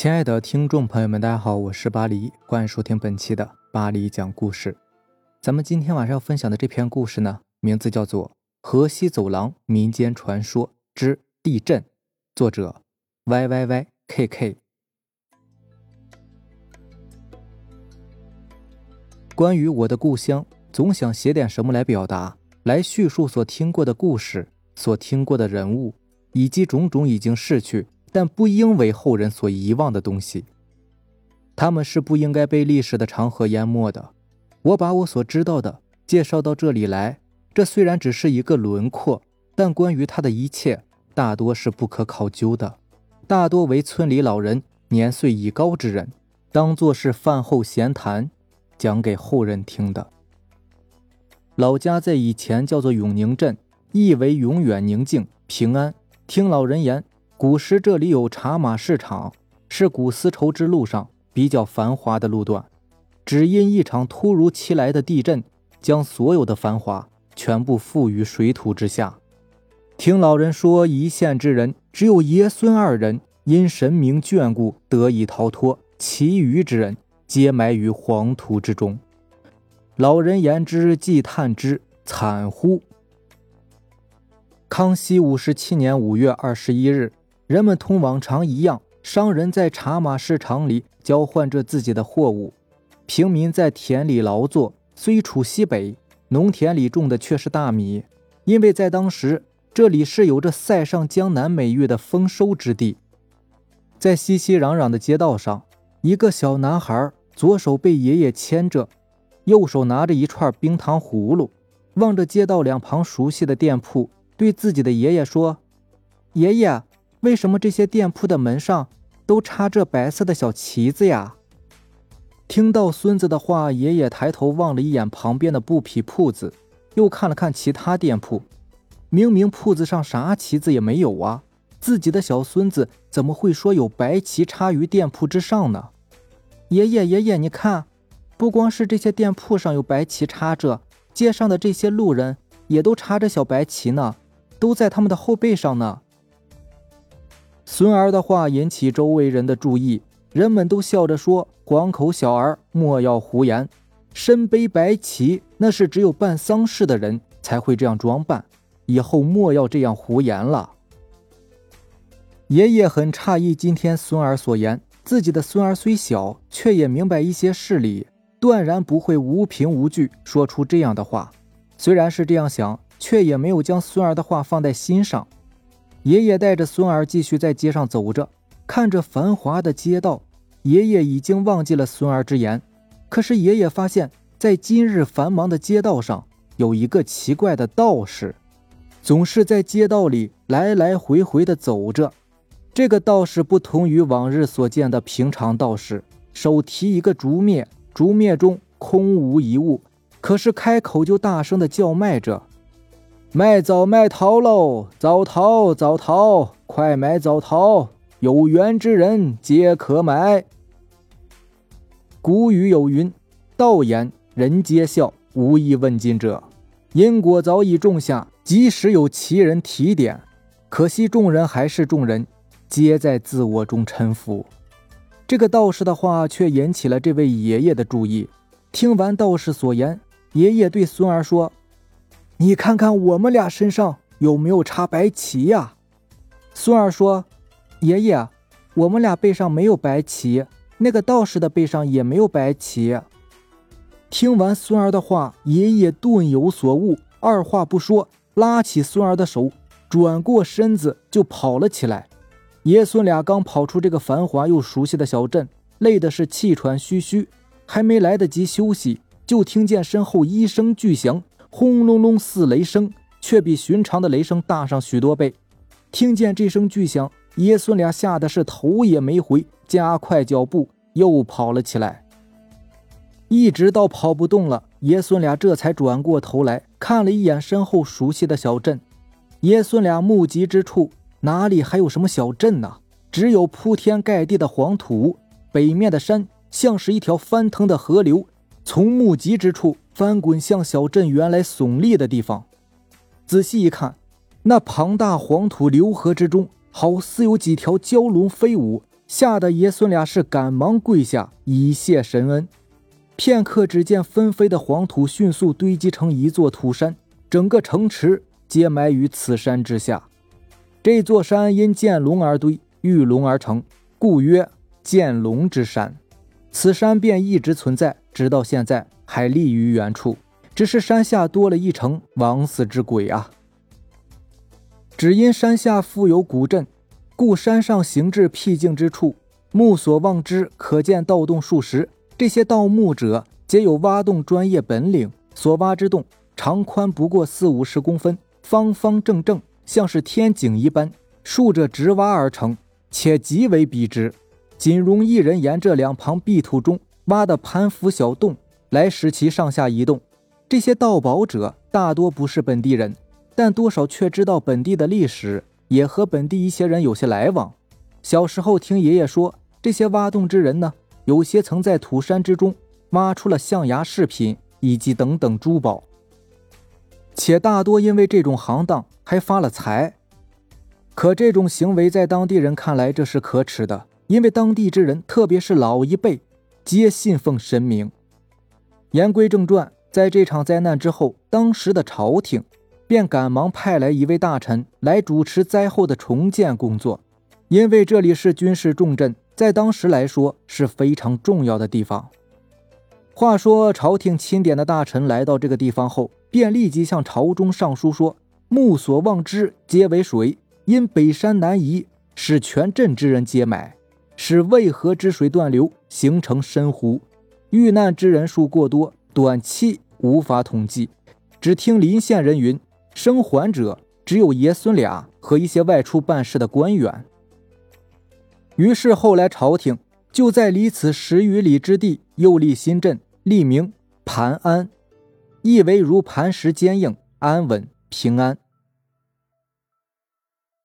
亲爱的听众朋友们，大家好，我是巴黎，欢迎收听本期的巴黎讲故事。咱们今天晚上要分享的这篇故事呢，名字叫做《河西走廊民间传说之地震》，作者 YYYKK。 关于我的故乡，总想写点什么来表达，来叙述所听过的故事，所听过的人物，以及种种已经逝去但不应为后人所遗忘的东西。他们是不应该被历史的长河淹没的。我把我所知道的介绍到这里来，这虽然只是一个轮廓，但关于他的一切大多是不可考究的，大多为村里老人、年岁已高之人当作是饭后闲谈讲给后人听的。老家在以前叫做永宁镇，意为永远宁静平安。听老人言，古时这里有茶马市场，是古丝绸之路上比较繁华的路段。只因一场突如其来的地震，将所有的繁华全部覆于水土之下。听老人说，一县之人只有爷孙二人因神明眷顾得以逃脱，其余之人皆埋于黄土之中。老人言之，既叹之，惨乎！康熙57年5月21日，人们同往常一样，商人在茶马市场里交换着自己的货物，平民在田里劳作，虽处西北，农田里种的却是大米，因为在当时，这里是有着塞上江南美誉的丰收之地。在熙熙攘攘的街道上，一个小男孩左手被爷爷牵着，右手拿着一串冰糖葫芦，望着街道两旁熟悉的店铺，对自己的爷爷说：“爷爷，为什么这些店铺的门上都插着白色的小旗子呀？”听到孙子的话，爷爷抬头望了一眼旁边的布匹铺子，又看了看其他店铺，明明铺子上啥旗子也没有啊，自己的小孙子怎么会说有白旗插于店铺之上呢？“爷爷，爷爷，你看，不光是这些店铺上有白旗插着，街上的这些路人也都插着小白旗呢，都在他们的后背上呢。”孙儿的话引起周围人的注意，人们都笑着说：“黄口小儿，莫要胡言，身背白旗，那是只有办丧事的人才会这样装扮，以后莫要这样胡言了。”爷爷很诧异今天孙儿所言，自己的孙儿虽小，却也明白一些事理，断然不会无凭无据说出这样的话。虽然是这样想，却也没有将孙儿的话放在心上。爷爷带着孙儿继续在街上走着，看着繁华的街道，爷爷已经忘记了孙儿之言。可是爷爷发现，在今日繁忙的街道上，有一个奇怪的道士，总是在街道里来来回回地走着。这个道士不同于往日所见的平常道士，手提一个竹篾，竹篾中空无一物，可是开口就大声地叫卖着：“卖枣卖桃喽，枣桃枣桃，快买枣桃，有缘之人皆可买。”古语有云：“道言人皆笑，无意问津者。”因果早已种下，即使有奇人提点，可惜众人还是众人，皆在自我中沉浮。这个道士的话却引起了这位爷爷的注意。听完道士所言，爷爷对孙儿说：“你看看我们俩身上有没有插白旗呀？”孙儿说：“爷爷，我们俩背上没有白旗，那个道士的背上也没有白旗。”听完孙儿的话，爷爷顿有所悟，二话不说，拉起孙儿的手，转过身子就跑了起来。爷孙俩刚跑出这个繁华又熟悉的小镇，累的是气喘吁吁，还没来得及休息，就听见身后一声巨响，轰隆隆似雷声，却比寻常的雷声大上许多倍。听见这声巨响，爷孙俩吓得是头也没回，加快脚步又跑了起来。一直到跑不动了，爷孙俩这才转过头来看了一眼身后熟悉的小镇。爷孙俩目及之处，哪里还有什么小镇呢？只有铺天盖地的黄土，北面的山像是一条翻腾的河流，从目及之处翻滚向小镇原来耸立的地方。仔细一看，那庞大黄土流河之中，好似有几条蛟龙飞舞，吓得爷孙俩是赶忙跪下以谢神恩。片刻，只见纷飞的黄土迅速堆积成一座土山，整个城池皆埋于此山之下。这座山因见龙而堆，遇龙而成，故曰见龙之山。此山便一直存在，直到现在还立于原处，只是山下多了一层枉死之鬼啊！只因山下附有古镇，故山上行至僻静之处，目所望之，可见盗洞数十。这些盗墓者皆有挖洞专业本领，所挖之洞长宽不过40-50公分，方方正正，像是天井一般，竖着直挖而成，且极为笔直，仅容一人沿这两旁壁土中挖的盘幅小洞来使其上下移动。这些盗宝者大多不是本地人，但多少却知道本地的历史，也和本地一些人有些来往。小时候听爷爷说，这些挖洞之人呢，有些曾在土山之中挖出了象牙饰品以及等等珠宝，且大多因为这种行当还发了财。可这种行为在当地人看来这是可耻的，因为当地之人，特别是老一辈，皆信奉神明。言归正传，在这场灾难之后，当时的朝廷便赶忙派来一位大臣来主持灾后的重建工作。因为这里是军事重镇，在当时来说是非常重要的地方。话说朝廷钦点的大臣来到这个地方后，便立即向朝中上书说，目所望之皆为水，因北山南移，使全镇之人皆买，使渭河之水断流，形成深湖，遇难之人数过多，短期无法统计。只听临县人云，生还者只有爷孙俩和一些外出办事的官员。于是后来朝廷就在离此10余里之地又立新镇，立名磐安，意为如磐石坚硬，安稳平安。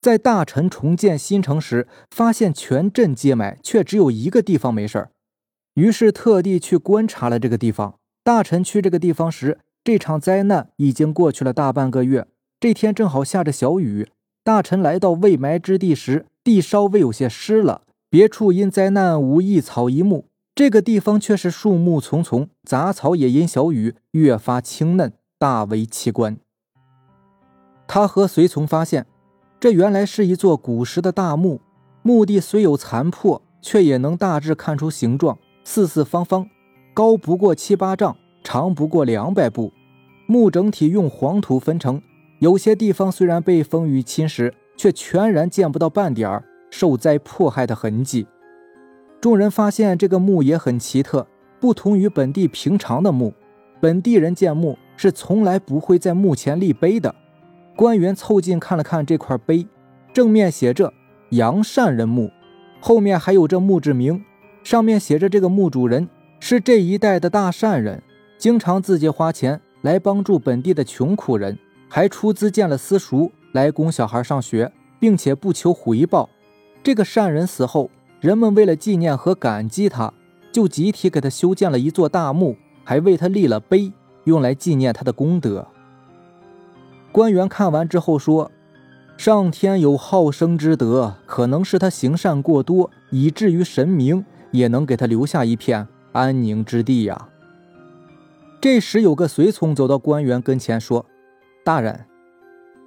在大臣重建新城时，发现全镇皆埋，却只有一个地方没事儿，于是特地去观察了这个地方。大臣去这个地方时，这场灾难已经过去了大半个月。这天正好下着小雨，大臣来到未埋之地时，地稍微有些湿了。别处因灾难无一草一木，这个地方却是树木丛丛，杂草也因小雨越发青嫩，大为奇观。他和随从发现，这原来是一座古时的大墓，墓地虽有残破，却也能大致看出形状，四四方方，高不过7-8丈，长不过200步。墓整体用黄土分成，有些地方虽然被风雨侵蚀，却全然见不到半点受灾迫害的痕迹。众人发现这个墓也很奇特，不同于本地平常的墓，本地人建墓是从来不会在墓前立碑的。官员凑近看了看这块碑，正面写着杨善人墓，后面还有这墓志铭，上面写着这个墓主人是这一带的大善人，经常自己花钱来帮助本地的穷苦人，还出资建了私塾来供小孩上学，并且不求回报。这个善人死后，人们为了纪念和感激他，就集体给他修建了一座大墓，还为他立了碑，用来纪念他的功德。官员看完之后说，上天有好生之德，可能是他行善过多，以至于神明也能给他留下一片安宁之地呀。这时有个随从走到官员跟前说，大人，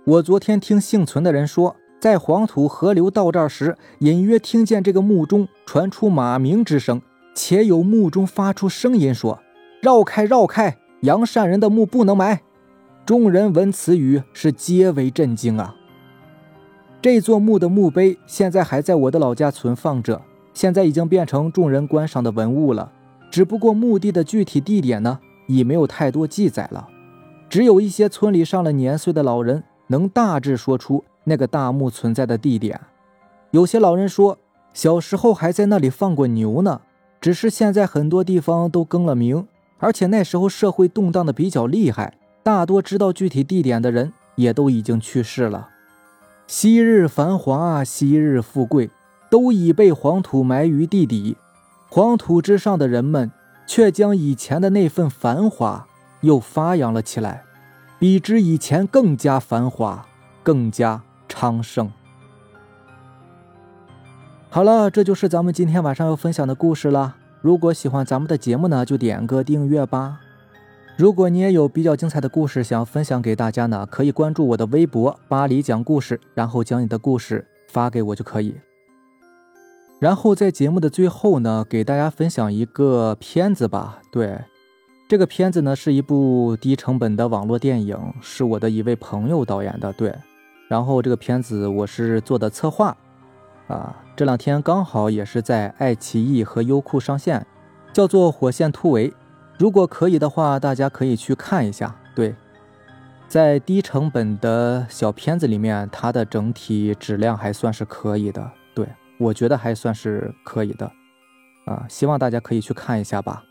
我昨天听幸存的人说，在黄土河流到这儿时，隐约听见这个墓中传出马鸣之声，且有墓中发出声音说，绕开绕开，杨善人的墓不能埋。众人闻此语是皆为震惊啊。这座墓的墓碑现在还在我的老家存放着，现在已经变成众人观赏的文物了，只不过墓地的具体地点呢，已没有太多记载了，只有一些村里上了年岁的老人能大致说出那个大墓存在的地点。有些老人说，小时候还在那里放过牛呢，只是现在很多地方都更了名，而且那时候社会动荡的比较厉害，大多知道具体地点的人也都已经去世了。昔日繁华，昔日富贵，都已被黄土埋于地底，黄土之上的人们却将以前的那份繁华又发扬了起来，比之以前更加繁华，更加昌盛。好了，这就是咱们今天晚上要分享的故事了。如果喜欢咱们的节目呢，就点个订阅吧。如果你也有比较精彩的故事想分享给大家呢，可以关注我的微博巴黎讲故事，然后将你的故事发给我就可以。然后在节目的最后呢，给大家分享一个片子吧。对，这个片子呢是一部低成本的网络电影，是我的一位朋友导演的。对，然后这个片子我是做的策划啊，这两天刚好也是在爱奇艺和优酷上线，叫做《火线突围》，如果可以的话大家可以去看一下。对，在低成本的小片子里面，它的整体质量还算是可以的。对，我觉得还算是可以的啊，希望大家可以去看一下吧。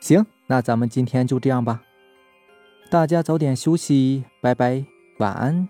行，那咱们今天就这样吧，大家早点休息，拜拜，晚安。